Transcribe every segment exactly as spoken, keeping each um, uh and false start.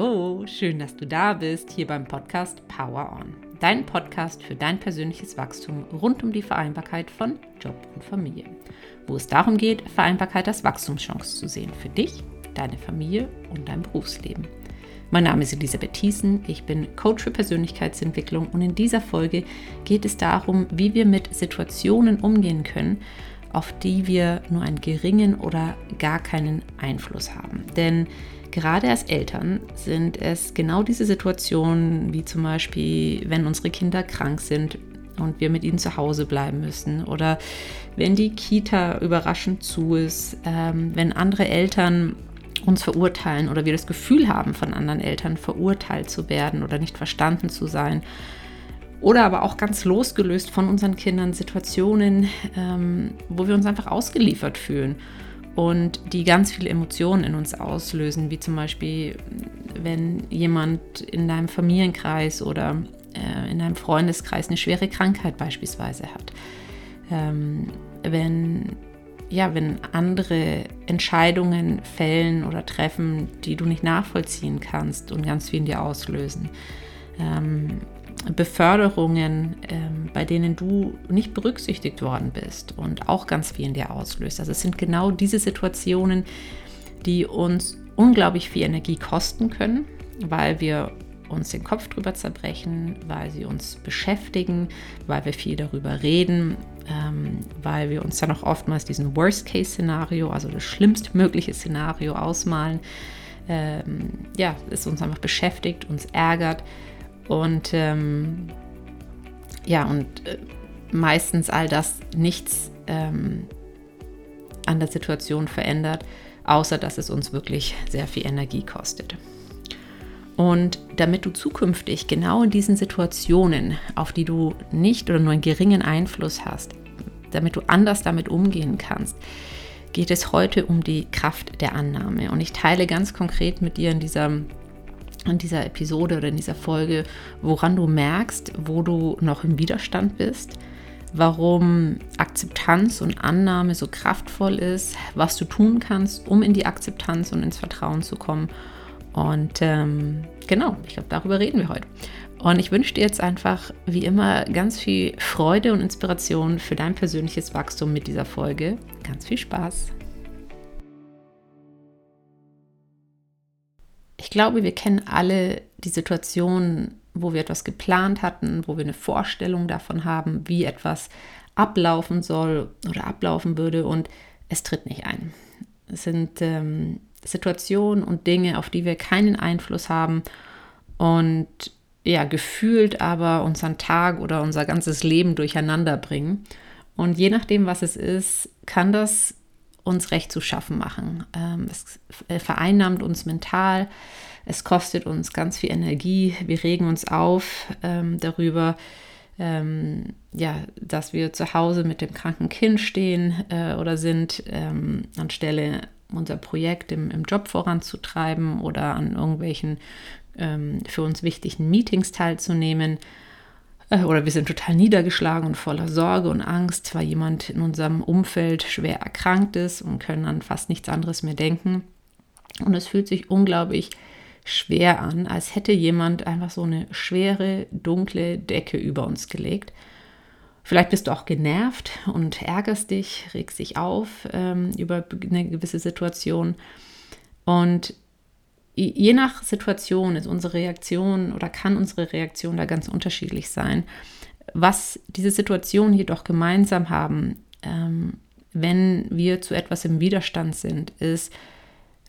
Hallo, schön, dass du da bist, hier beim Podcast Power On. Dein Podcast für dein persönliches Wachstum rund um die Vereinbarkeit von Job und Familie. Wo es darum geht, Vereinbarkeit als Wachstumschance zu sehen für dich, deine Familie und dein Berufsleben. Mein Name ist Elisabeth Thiessen, ich bin Coach für Persönlichkeitsentwicklung und in dieser Folge geht es darum, wie wir mit Situationen umgehen können, auf die wir nur einen geringen oder gar keinen Einfluss haben. Denn gerade als Eltern sind es genau diese Situationen, wie zum Beispiel, wenn unsere Kinder krank sind und wir mit ihnen zu Hause bleiben müssen oder wenn die Kita überraschend zu ist, ähm, wenn andere Eltern uns verurteilen oder wir das Gefühl haben, von anderen Eltern verurteilt zu werden oder nicht verstanden zu sein. Oder aber auch ganz losgelöst von unseren Kindern Situationen, ähm, wo wir uns einfach ausgeliefert fühlen und die ganz viele Emotionen in uns auslösen, wie zum Beispiel, wenn jemand in deinem Familienkreis oder äh, in deinem Freundeskreis eine schwere Krankheit beispielsweise hat. Ähm, wenn, ja, wenn andere Entscheidungen fällen oder treffen, die du nicht nachvollziehen kannst und ganz viel in dir auslösen. Ähm, Beförderungen, ähm, bei denen du nicht berücksichtigt worden bist und auch ganz viel in dir auslöst. Also es sind genau diese Situationen, die uns unglaublich viel Energie kosten können, weil wir uns den Kopf drüber zerbrechen, weil sie uns beschäftigen, weil wir viel darüber reden, ähm, weil wir uns dann auch oftmals diesen Worst-Case-Szenario, also das schlimmstmögliche Szenario ausmalen. Ähm, ja, es uns einfach beschäftigt, uns ärgert. Und ähm, ja, und äh, meistens all das nichts ähm, an der Situation verändert, außer dass es uns wirklich sehr viel Energie kostet. Und damit du zukünftig genau in diesen Situationen, auf die du nicht oder nur einen geringen Einfluss hast, damit du anders damit umgehen kannst, geht es heute um die Kraft der Annahme. Und ich teile ganz konkret mit dir in dieser in dieser Episode oder in dieser Folge, woran du merkst, wo du noch im Widerstand bist, warum Akzeptanz und Annahme so kraftvoll ist, was du tun kannst, um in die Akzeptanz und ins Vertrauen zu kommen. Und ähm, genau, ich glaube, darüber reden wir heute. Und ich wünsche dir jetzt einfach, wie immer, ganz viel Freude und Inspiration für dein persönliches Wachstum mit dieser Folge. Ganz viel Spaß! Ich glaube, wir kennen alle die Situation, wo wir etwas geplant hatten, wo wir eine Vorstellung davon haben, wie etwas ablaufen soll oder ablaufen würde und es tritt nicht ein. Es sind ähm, Situationen und Dinge, auf die wir keinen Einfluss haben und ja, gefühlt aber unseren Tag oder unser ganzes Leben durcheinander bringen. Und je nachdem, was es ist, kann das uns recht zu schaffen machen. Es vereinnahmt uns mental, es kostet uns ganz viel Energie, wir regen uns auf ähm, darüber, ähm, ja, dass wir zu Hause mit dem kranken Kind stehen äh, oder sind, ähm, anstelle unser Projekt im, im Job voranzutreiben oder an irgendwelchen ähm, für uns wichtigen Meetings teilzunehmen. Oder wir sind total niedergeschlagen und voller Sorge und Angst, weil jemand in unserem Umfeld schwer erkrankt ist und können an fast nichts anderes mehr denken. Und es fühlt sich unglaublich schwer an, als hätte jemand einfach so eine schwere, dunkle Decke über uns gelegt. Vielleicht bist du auch genervt und ärgerst dich, regst dich auf ähm, über eine gewisse Situation. Und je nach Situation ist unsere Reaktion oder kann unsere Reaktion da ganz unterschiedlich sein. Was diese Situationen jedoch gemeinsam haben, ähm, wenn wir zu etwas im Widerstand sind, ist,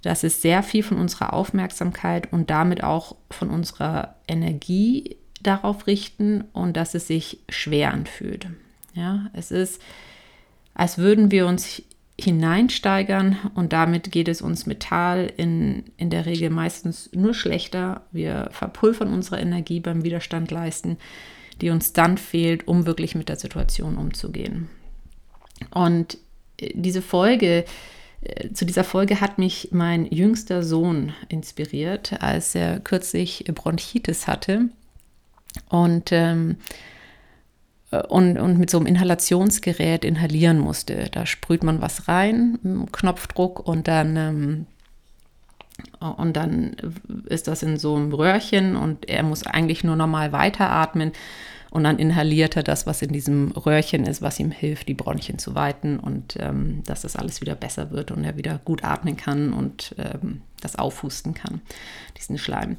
dass es sehr viel von unserer Aufmerksamkeit und damit auch von unserer Energie darauf richten und dass es sich schwer anfühlt. Ja, es ist, als würden wir uns hineinsteigern und damit geht es uns mental in, in der Regel meistens nur schlechter. Wir verpulvern unsere Energie beim Widerstand leisten, die uns dann fehlt, um wirklich mit der Situation umzugehen. Und diese Folge, zu dieser Folge hat mich mein jüngster Sohn inspiriert, als er kürzlich Bronchitis hatte und ähm, Und, und mit so einem Inhalationsgerät inhalieren musste. Da sprüht man was rein, Knopfdruck und dann ähm, Und dann ist das in so einem Röhrchen und er muss eigentlich nur normal weiteratmen. Und dann inhaliert er das, was in diesem Röhrchen ist, was ihm hilft, die Bronchien zu weiten und ähm, dass das alles wieder besser wird und er wieder gut atmen kann und ähm, das aufhusten kann, diesen Schleim.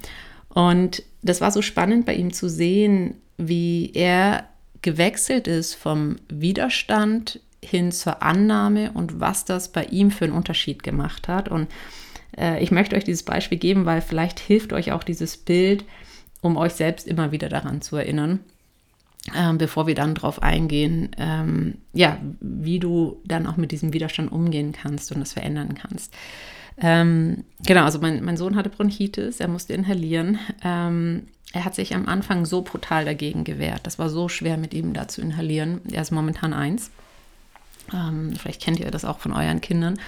Und das war so spannend bei ihm zu sehen, wie er gewechselt ist vom Widerstand hin zur Annahme und was das bei ihm für einen Unterschied gemacht hat. Und äh, ich möchte euch dieses Beispiel geben, weil vielleicht hilft euch auch dieses Bild, um euch selbst immer wieder daran zu erinnern. Ähm, bevor wir dann drauf eingehen, ähm, ja, wie du dann auch mit diesem Widerstand umgehen kannst und das verändern kannst. Ähm, genau, also mein, mein Sohn hatte Bronchitis, er musste inhalieren. Ähm, er hat sich am Anfang so brutal dagegen gewehrt. Das war so schwer, mit ihm da zu inhalieren. Er ist momentan eins. Ähm, vielleicht kennt ihr das auch von euren Kindern.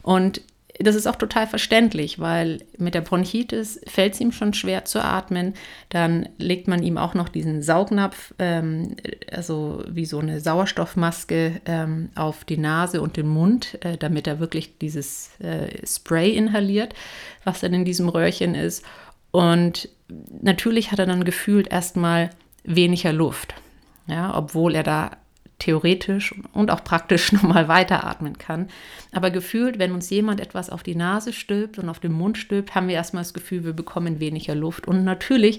Und das ist auch total verständlich, weil mit der Bronchitis fällt es ihm schon schwer zu atmen. Dann legt man ihm auch noch diesen Saugnapf, ähm, also wie so eine Sauerstoffmaske, ähm, auf die Nase und den Mund, äh, damit er wirklich dieses äh, Spray inhaliert, was dann in diesem Röhrchen ist. Und natürlich hat er dann gefühlt erstmal weniger Luft, ja, obwohl er da theoretisch und auch praktisch nochmal weiteratmen kann. Aber gefühlt, wenn uns jemand etwas auf die Nase stülpt und auf den Mund stülpt, haben wir erstmal das Gefühl, wir bekommen weniger Luft. Und natürlich,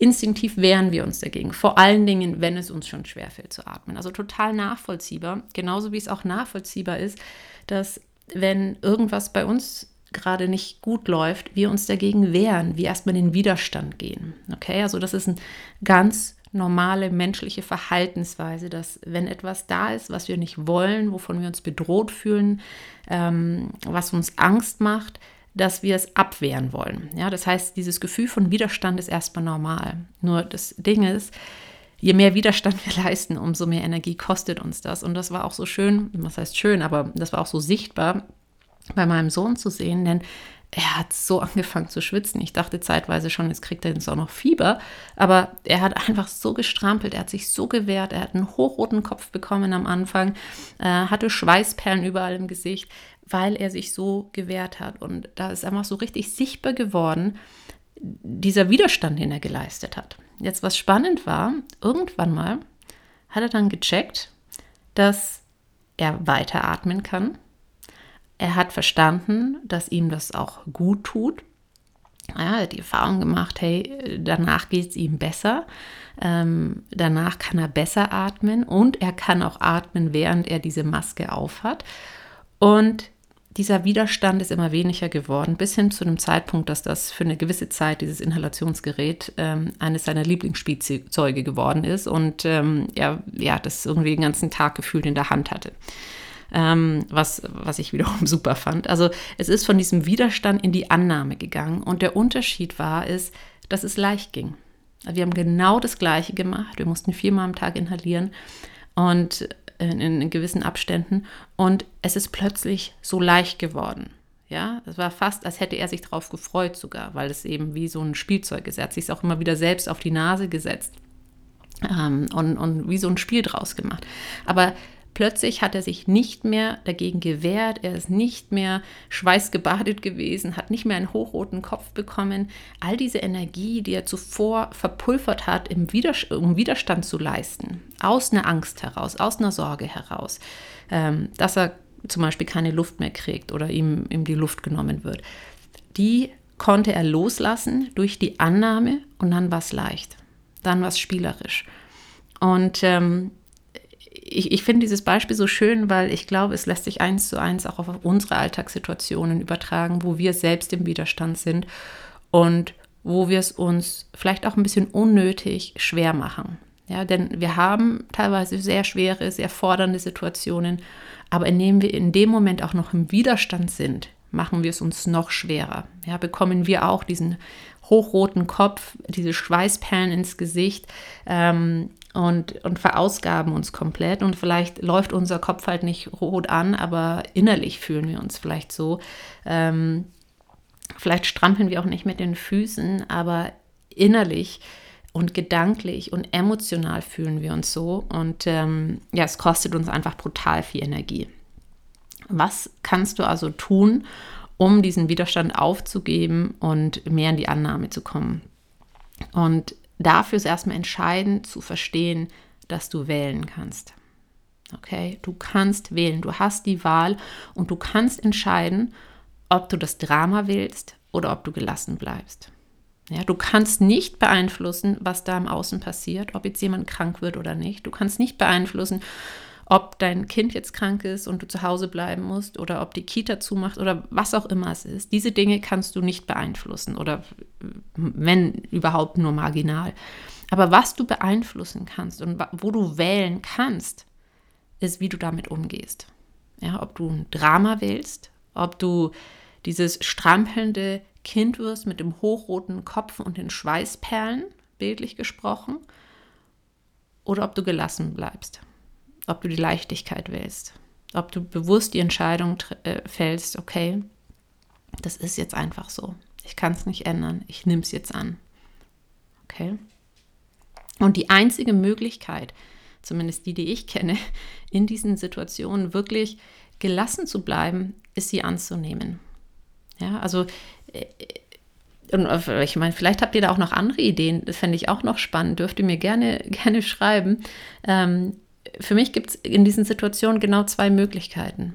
instinktiv wehren wir uns dagegen. Vor allen Dingen, wenn es uns schon schwerfällt zu atmen. Also total nachvollziehbar. Genauso wie es auch nachvollziehbar ist, dass wenn irgendwas bei uns gerade nicht gut läuft, wir uns dagegen wehren, wir erstmal in den Widerstand gehen. Okay, also das ist ein ganz normale menschliche Verhaltensweise, dass wenn etwas da ist, was wir nicht wollen, wovon wir uns bedroht fühlen, ähm, was uns Angst macht, dass wir es abwehren wollen. Ja, das heißt, dieses Gefühl von Widerstand ist erstmal normal. Nur das Ding ist, je mehr Widerstand wir leisten, umso mehr Energie kostet uns das. Und das war auch so schön, was heißt schön, aber das war auch so sichtbar bei meinem Sohn zu sehen, denn er hat so angefangen zu schwitzen. Ich dachte zeitweise schon, jetzt kriegt er jetzt auch noch Fieber. Aber er hat einfach so gestrampelt, er hat sich so gewehrt, er hat einen hochroten Kopf bekommen am Anfang, äh, hatte Schweißperlen überall im Gesicht, weil er sich so gewehrt hat. Und da ist einfach so richtig sichtbar geworden, dieser Widerstand, den er geleistet hat. Jetzt, was spannend war, irgendwann mal hat er dann gecheckt, dass er weiteratmen kann. Er hat verstanden, dass ihm das auch gut tut. Er hat die Erfahrung gemacht, hey, danach geht es ihm besser. Ähm, danach kann er besser atmen und er kann auch atmen, während er diese Maske aufhat. Und dieser Widerstand ist immer weniger geworden, bis hin zu dem Zeitpunkt, dass das für eine gewisse Zeit, dieses Inhalationsgerät, ähm, eines seiner Lieblingsspielzeuge geworden ist und ähm, er ja, das irgendwie den ganzen Tag gefühlt in der Hand hatte. Ähm, was, was ich wiederum super fand. Also es ist von diesem Widerstand in die Annahme gegangen und der Unterschied war, ist, dass es leicht ging. Wir haben genau das Gleiche gemacht. Wir mussten viermal am Tag inhalieren und in, in gewissen Abständen und es ist plötzlich so leicht geworden. Ja, es war fast, als hätte er sich drauf gefreut sogar, weil es eben wie so ein Spielzeug ist. Er hat sich auch immer wieder selbst auf die Nase gesetzt ähm, und, und wie so ein Spiel draus gemacht. Aber plötzlich hat er sich nicht mehr dagegen gewehrt, er ist nicht mehr schweißgebadet gewesen, hat nicht mehr einen hochroten Kopf bekommen. All diese Energie, die er zuvor verpulvert hat, im Widerstand, um Widerstand zu leisten, aus einer Angst heraus, aus einer Sorge heraus, ähm, dass er zum Beispiel keine Luft mehr kriegt oder ihm, ihm die Luft genommen wird, die konnte er loslassen durch die Annahme und dann war es leicht, dann war es spielerisch. Und ähm, Ich, ich finde dieses Beispiel so schön, weil ich glaube, es lässt sich eins zu eins auch auf unsere Alltagssituationen übertragen, wo wir selbst im Widerstand sind und wo wir es uns vielleicht auch ein bisschen unnötig schwer machen. Ja, denn wir haben teilweise sehr schwere, sehr fordernde Situationen, aber indem wir in dem Moment auch noch im Widerstand sind, machen wir es uns noch schwerer. Ja, bekommen wir auch diesen hochroten Kopf, diese Schweißperlen ins Gesicht, ähm, Und, und verausgaben uns komplett und vielleicht läuft unser Kopf halt nicht rot an, aber innerlich fühlen wir uns vielleicht so. Ähm, vielleicht strampeln wir auch nicht mit den Füßen, aber innerlich und gedanklich und emotional fühlen wir uns so und ähm, ja, es kostet uns einfach brutal viel Energie. Was kannst du also tun, um diesen Widerstand aufzugeben und mehr in die Annahme zu kommen. Und dafür ist erstmal entscheidend zu verstehen, dass du wählen kannst. Okay, du kannst wählen, du hast die Wahl und du kannst entscheiden, ob du das Drama wählst oder ob du gelassen bleibst. Ja, du kannst nicht beeinflussen, was da im Außen passiert, ob jetzt jemand krank wird oder nicht. Du kannst nicht beeinflussen, ob dein Kind jetzt krank ist und du zu Hause bleiben musst oder ob die Kita zumacht oder was auch immer es ist. Diese Dinge kannst du nicht beeinflussen oder wenn überhaupt nur marginal. Aber was du beeinflussen kannst und wo du wählen kannst, ist, wie du damit umgehst. Ja, ob du ein Drama wählst, ob du dieses strampelnde Kind wirst mit dem hochroten Kopf und den Schweißperlen, bildlich gesprochen, oder ob du gelassen bleibst, ob du die Leichtigkeit wählst, ob du bewusst die Entscheidung äh, fällst, okay, das ist jetzt einfach so, ich kann es nicht ändern, ich nehme es jetzt an. Okay? Und die einzige Möglichkeit, zumindest die, die ich kenne, in diesen Situationen wirklich gelassen zu bleiben, ist sie anzunehmen. Ja, also, ich meine, vielleicht habt ihr da auch noch andere Ideen, das fände ich auch noch spannend, dürft ihr mir gerne, gerne schreiben. Ähm, für mich gibt es in diesen Situationen genau zwei Möglichkeiten.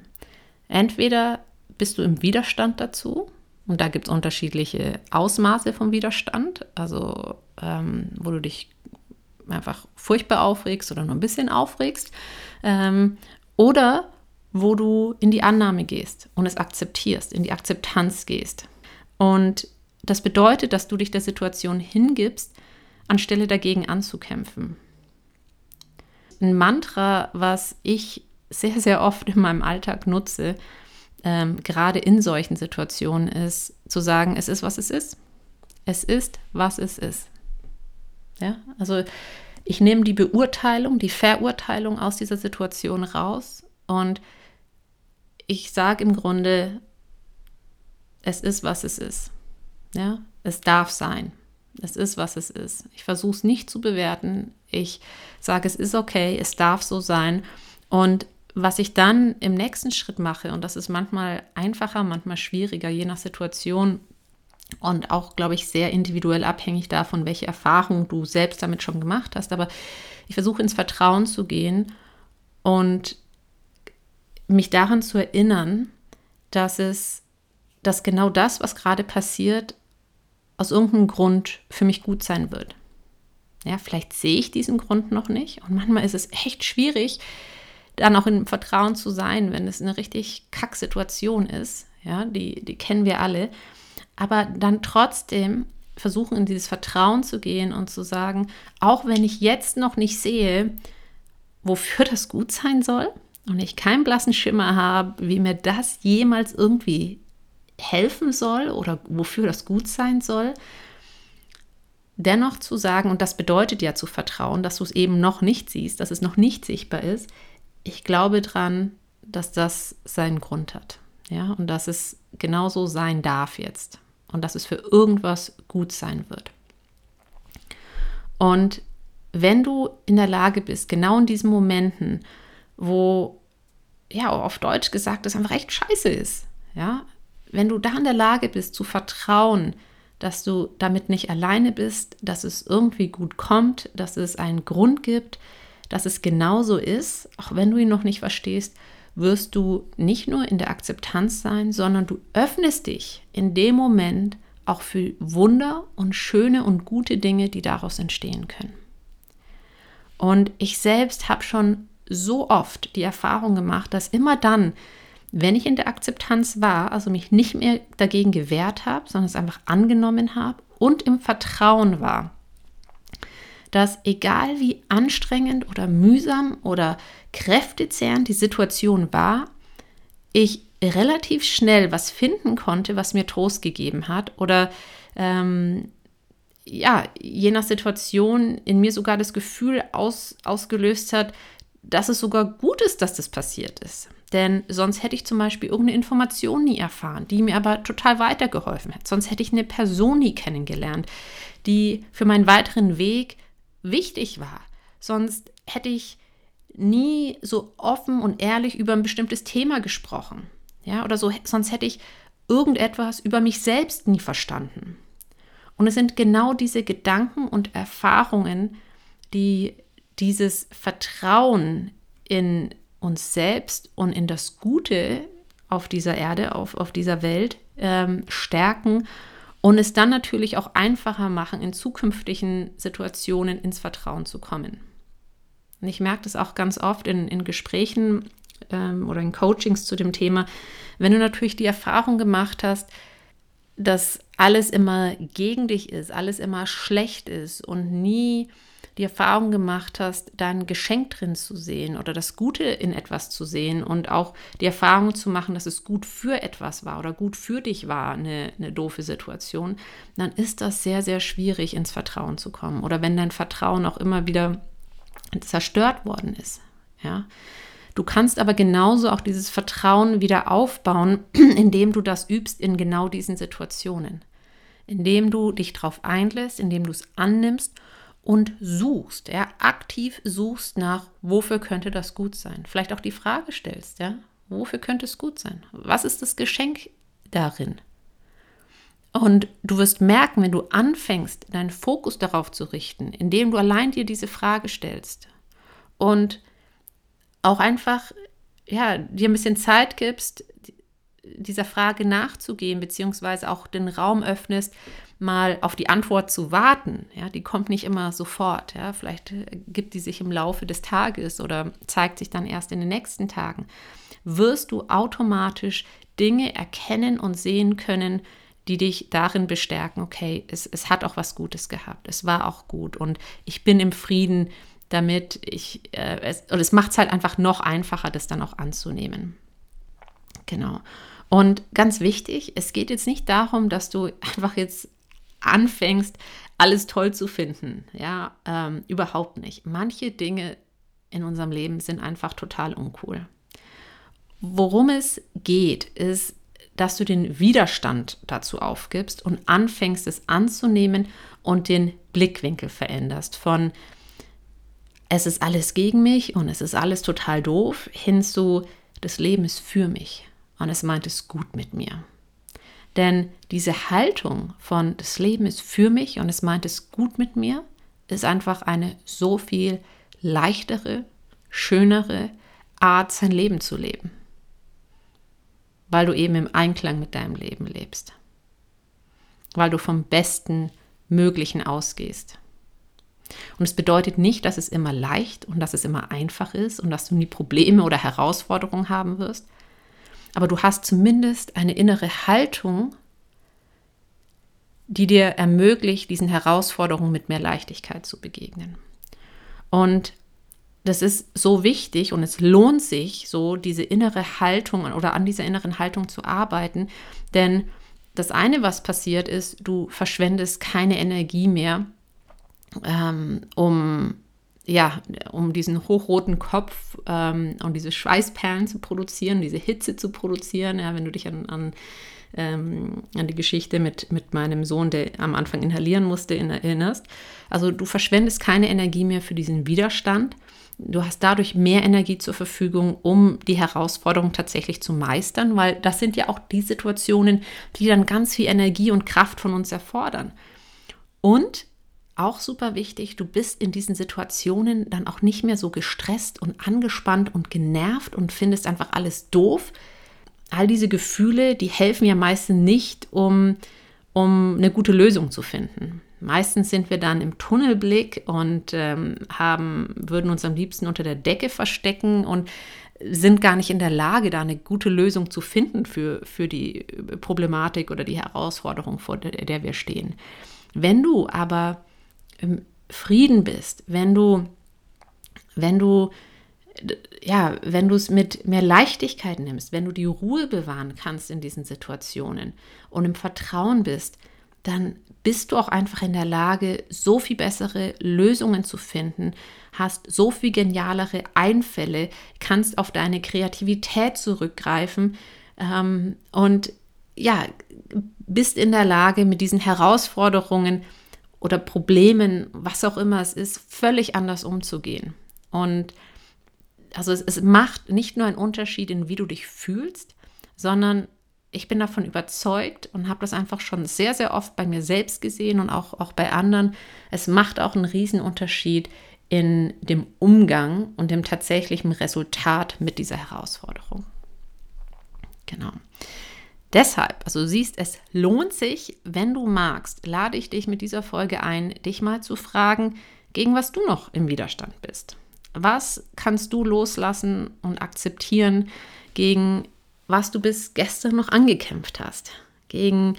Entweder bist du im Widerstand dazu, und da gibt es unterschiedliche Ausmaße vom Widerstand, also ähm, wo du dich einfach furchtbar aufregst oder nur ein bisschen aufregst, ähm, oder wo du in die Annahme gehst und es akzeptierst, in die Akzeptanz gehst. Und das bedeutet, dass du dich der Situation hingibst, anstelle dagegen anzukämpfen. Ein Mantra, was ich sehr, sehr oft in meinem Alltag nutze, ähm, gerade in solchen Situationen, ist zu sagen, es ist, was es ist. Es ist, was es ist. Ja, also ich nehme die Beurteilung, die Verurteilung aus dieser Situation raus und ich sage im Grunde, es ist, was es ist. Ja, es darf sein. Es ist, was es ist. Ich versuche es nicht zu bewerten. Ich sage, es ist okay, es darf so sein. Und was ich dann im nächsten Schritt mache, und das ist manchmal einfacher, manchmal schwieriger, je nach Situation, und auch, glaube ich, sehr individuell abhängig davon, welche Erfahrung du selbst damit schon gemacht hast. Aber ich versuche ins Vertrauen zu gehen und mich daran zu erinnern, dass es, dass genau das, was gerade passiert, aus irgendeinem Grund für mich gut sein wird. Ja, vielleicht sehe ich diesen Grund noch nicht. Und manchmal ist es echt schwierig, dann auch im Vertrauen zu sein, wenn es eine richtig Kacksituation ist. Ja, die, die kennen wir alle. Aber dann trotzdem versuchen, in dieses Vertrauen zu gehen und zu sagen, auch wenn ich jetzt noch nicht sehe, wofür das gut sein soll und ich keinen blassen Schimmer habe, wie mir das jemals irgendwie helfen soll oder wofür das gut sein soll, dennoch zu sagen, und das bedeutet ja zu vertrauen, dass du es eben noch nicht siehst, dass es noch nicht sichtbar ist, ich glaube dran, dass das seinen Grund hat. Ja, und dass es genauso sein darf jetzt und dass es für irgendwas gut sein wird. Und wenn du in der Lage bist, genau in diesen Momenten, wo, ja, auf Deutsch gesagt, es einfach echt scheiße ist, ja, wenn du da in der Lage bist, zu vertrauen, dass du damit nicht alleine bist, dass es irgendwie gut kommt, dass es einen Grund gibt, dass es genauso ist, auch wenn du ihn noch nicht verstehst, wirst du nicht nur in der Akzeptanz sein, sondern du öffnest dich in dem Moment auch für Wunder und schöne und gute Dinge, die daraus entstehen können. Und ich selbst habe schon so oft die Erfahrung gemacht, dass immer dann, wenn ich in der Akzeptanz war, also mich nicht mehr dagegen gewehrt habe, sondern es einfach angenommen habe und im Vertrauen war, dass egal wie anstrengend oder mühsam oder kräftezehrend die Situation war, ich relativ schnell was finden konnte, was mir Trost gegeben hat oder ähm, ja, je nach Situation in mir sogar das Gefühl aus, ausgelöst hat, dass es sogar gut ist, dass das passiert ist. Denn sonst hätte ich zum Beispiel irgendeine Information nie erfahren, die mir aber total weitergeholfen hätte. Sonst hätte ich eine Person nie kennengelernt, die für meinen weiteren Weg wichtig war. Sonst hätte ich nie so offen und ehrlich über ein bestimmtes Thema gesprochen. Ja, oder so, sonst hätte ich irgendetwas über mich selbst nie verstanden. Und es sind genau diese Gedanken und Erfahrungen, die dieses Vertrauen in uns selbst und in das Gute auf dieser Erde, auf, auf dieser Welt ähm, stärken und es dann natürlich auch einfacher machen, in zukünftigen Situationen ins Vertrauen zu kommen. Und ich merke das auch ganz oft in, in Gesprächen ähm, oder in Coachings zu dem Thema, wenn du natürlich die Erfahrung gemacht hast, dass alles immer gegen dich ist, alles immer schlecht ist und nie die Erfahrung gemacht hast, dein Geschenk drin zu sehen oder das Gute in etwas zu sehen und auch die Erfahrung zu machen, dass es gut für etwas war oder gut für dich war, eine, eine doofe Situation, dann ist das sehr, sehr schwierig, ins Vertrauen zu kommen. Oder wenn dein Vertrauen auch immer wieder zerstört worden ist, ja. Du kannst aber genauso auch dieses Vertrauen wieder aufbauen, indem du das übst in genau diesen Situationen. Indem du dich drauf einlässt, indem du es annimmst und suchst, ja, aktiv suchst nach, wofür könnte das gut sein? Vielleicht auch die Frage stellst, ja, wofür könnte es gut sein? Was ist das Geschenk darin? Und du wirst merken, wenn du anfängst, deinen Fokus darauf zu richten, indem du allein dir diese Frage stellst und auch einfach, ja, dir ein bisschen Zeit gibst, dieser Frage nachzugehen, beziehungsweise auch den Raum öffnest, mal auf die Antwort zu warten. Ja, die kommt nicht immer sofort. Ja, vielleicht gibt die sich im Laufe des Tages oder zeigt sich dann erst in den nächsten Tagen. Wirst du automatisch Dinge erkennen und sehen können, die dich darin bestärken, okay, es, es hat auch was Gutes gehabt, es war auch gut und ich bin im Frieden damit ich, äh, es, und es macht es halt einfach noch einfacher, das dann auch anzunehmen. Genau. Und ganz wichtig, es geht jetzt nicht darum, dass du einfach jetzt anfängst, alles toll zu finden. Ja, ähm, überhaupt nicht. Manche Dinge in unserem Leben sind einfach total uncool. Worum es geht, ist, dass du den Widerstand dazu aufgibst und anfängst, es anzunehmen und den Blickwinkel veränderst von es ist alles gegen mich und es ist alles total doof, hin zu, das Leben ist für mich und es meint es gut mit mir. Denn diese Haltung von, das Leben ist für mich und es meint es gut mit mir, ist einfach eine so viel leichtere, schönere Art, sein Leben zu leben. Weil du eben im Einklang mit deinem Leben lebst. Weil du vom besten Möglichen ausgehst. Und es bedeutet nicht, dass es immer leicht und dass es immer einfach ist und dass du nie Probleme oder Herausforderungen haben wirst. Aber du hast zumindest eine innere Haltung, die dir ermöglicht, diesen Herausforderungen mit mehr Leichtigkeit zu begegnen. Und das ist so wichtig und es lohnt sich, so diese innere Haltung oder an dieser inneren Haltung zu arbeiten. Denn das eine, was passiert ist, du verschwendest keine Energie mehr, um, ja, um diesen hochroten Kopf ähm, und diese Schweißperlen zu produzieren, diese Hitze zu produzieren. Ja, wenn du dich an, an, ähm, an die Geschichte mit, mit meinem Sohn, der am Anfang inhalieren musste, erinnerst. Also du verschwendest keine Energie mehr für diesen Widerstand. Du hast dadurch mehr Energie zur Verfügung, um die Herausforderung tatsächlich zu meistern, weil das sind ja auch die Situationen, die dann ganz viel Energie und Kraft von uns erfordern. Und auch super wichtig, du bist in diesen Situationen dann auch nicht mehr so gestresst und angespannt und genervt und findest einfach alles doof. All diese Gefühle, die helfen ja meistens nicht, um, um eine gute Lösung zu finden. Meistens sind wir dann im Tunnelblick und ähm, haben, würden uns am liebsten unter der Decke verstecken und sind gar nicht in der Lage, da eine gute Lösung zu finden für, für die Problematik oder die Herausforderung, vor der, der wir stehen. Wenn du aber im Frieden bist, wenn du, wenn du, ja, wenn du es mit mehr Leichtigkeit nimmst, wenn du die Ruhe bewahren kannst in diesen Situationen und im Vertrauen bist, dann bist du auch einfach in der Lage, so viel bessere Lösungen zu finden, hast so viel genialere Einfälle, kannst auf deine Kreativität zurückgreifen ähm, und ja, bist in der Lage, mit diesen Herausforderungen oder Problemen, was auch immer es ist, völlig anders umzugehen. Und also es, es macht nicht nur einen Unterschied in wie du dich fühlst, sondern Ich bin davon überzeugt und habe das einfach schon sehr, sehr oft bei mir selbst gesehen und auch, auch bei anderen. Es macht auch einen Riesenunterschied in dem Umgang und dem tatsächlichen Resultat mit dieser Herausforderung. Genau. Deshalb, also du siehst, es lohnt sich, wenn du magst, lade ich dich mit dieser Folge ein, dich mal zu fragen, gegen was du noch im Widerstand bist. Was kannst du loslassen und akzeptieren, gegen was du bis gestern noch angekämpft hast? Gegen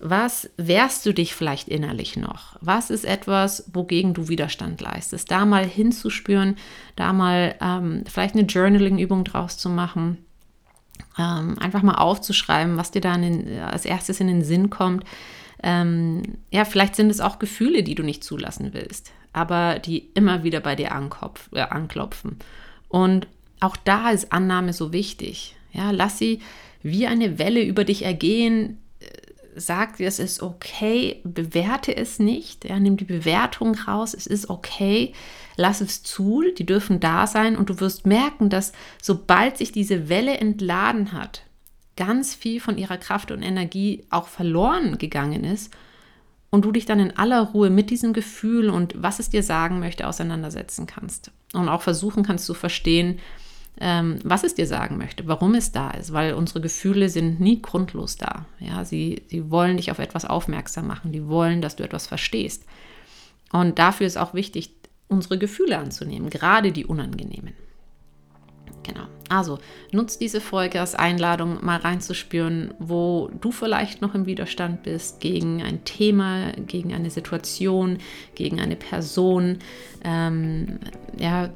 was wehrst du dich vielleicht innerlich noch? Was ist etwas, wogegen du Widerstand leistest? Da mal hinzuspüren, da mal ähm, vielleicht eine Journaling-Übung draus zu machen. Ähm, einfach mal aufzuschreiben, was dir da in den, als erstes in den Sinn kommt. Ähm, ja, vielleicht sind es auch Gefühle, die du nicht zulassen willst, aber die immer wieder bei dir ankopf, äh, anklopfen. Und auch da ist Annahme so wichtig. Ja, lass sie wie eine Welle über dich ergehen. Sag dir, es ist okay, bewerte es nicht. Ja, nimm die Bewertung raus, es ist okay. Lass es zu, die dürfen da sein und du wirst merken, dass sobald sich diese Welle entladen hat, ganz viel von ihrer Kraft und Energie auch verloren gegangen ist und du dich dann in aller Ruhe mit diesem Gefühl und was es dir sagen möchte, auseinandersetzen kannst. Und auch versuchen kannst zu verstehen, was es dir sagen möchte, warum es da ist, weil unsere Gefühle sind nie grundlos da. Ja, sie, sie wollen dich auf etwas aufmerksam machen, die wollen, dass du etwas verstehst. Und dafür ist auch wichtig, unsere Gefühle anzunehmen, gerade die unangenehmen. Genau, also nutz diese Folge als Einladung, mal reinzuspüren, wo du vielleicht noch im Widerstand bist gegen ein Thema, gegen eine Situation, gegen eine Person, ähm, ja,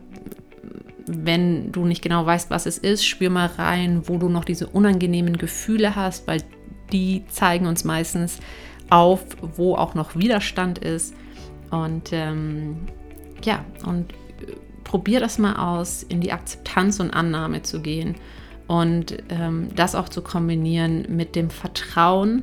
wenn du nicht genau weißt, was es ist, spür mal rein, wo du noch diese unangenehmen Gefühle hast, weil die zeigen uns meistens auf, wo auch noch Widerstand ist. Und ähm, ja, und probier das mal aus, in die Akzeptanz und Annahme zu gehen und ähm, das auch zu kombinieren mit dem Vertrauen,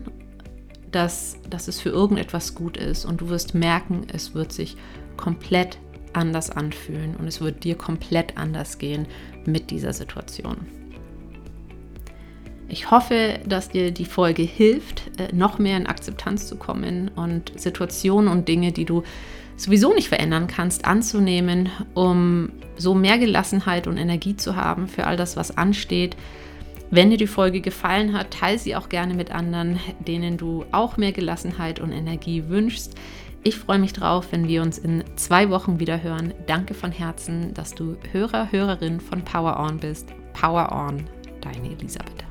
dass, dass es für irgendetwas gut ist. Und du wirst merken, es wird sich komplett anders anfühlen und es wird dir komplett anders gehen mit dieser Situation. Ich hoffe, dass dir die Folge hilft, noch mehr in Akzeptanz zu kommen und Situationen und Dinge, die du sowieso nicht verändern kannst, anzunehmen, um so mehr Gelassenheit und Energie zu haben für all das, was ansteht. Wenn dir die Folge gefallen hat, teile sie auch gerne mit anderen, denen du auch mehr Gelassenheit und Energie wünschst. Ich freue mich drauf, wenn wir uns in zwei Wochen wieder hören. Danke von Herzen, dass du Hörer, Hörerin von Power On bist. Power On, deine Elisabeth.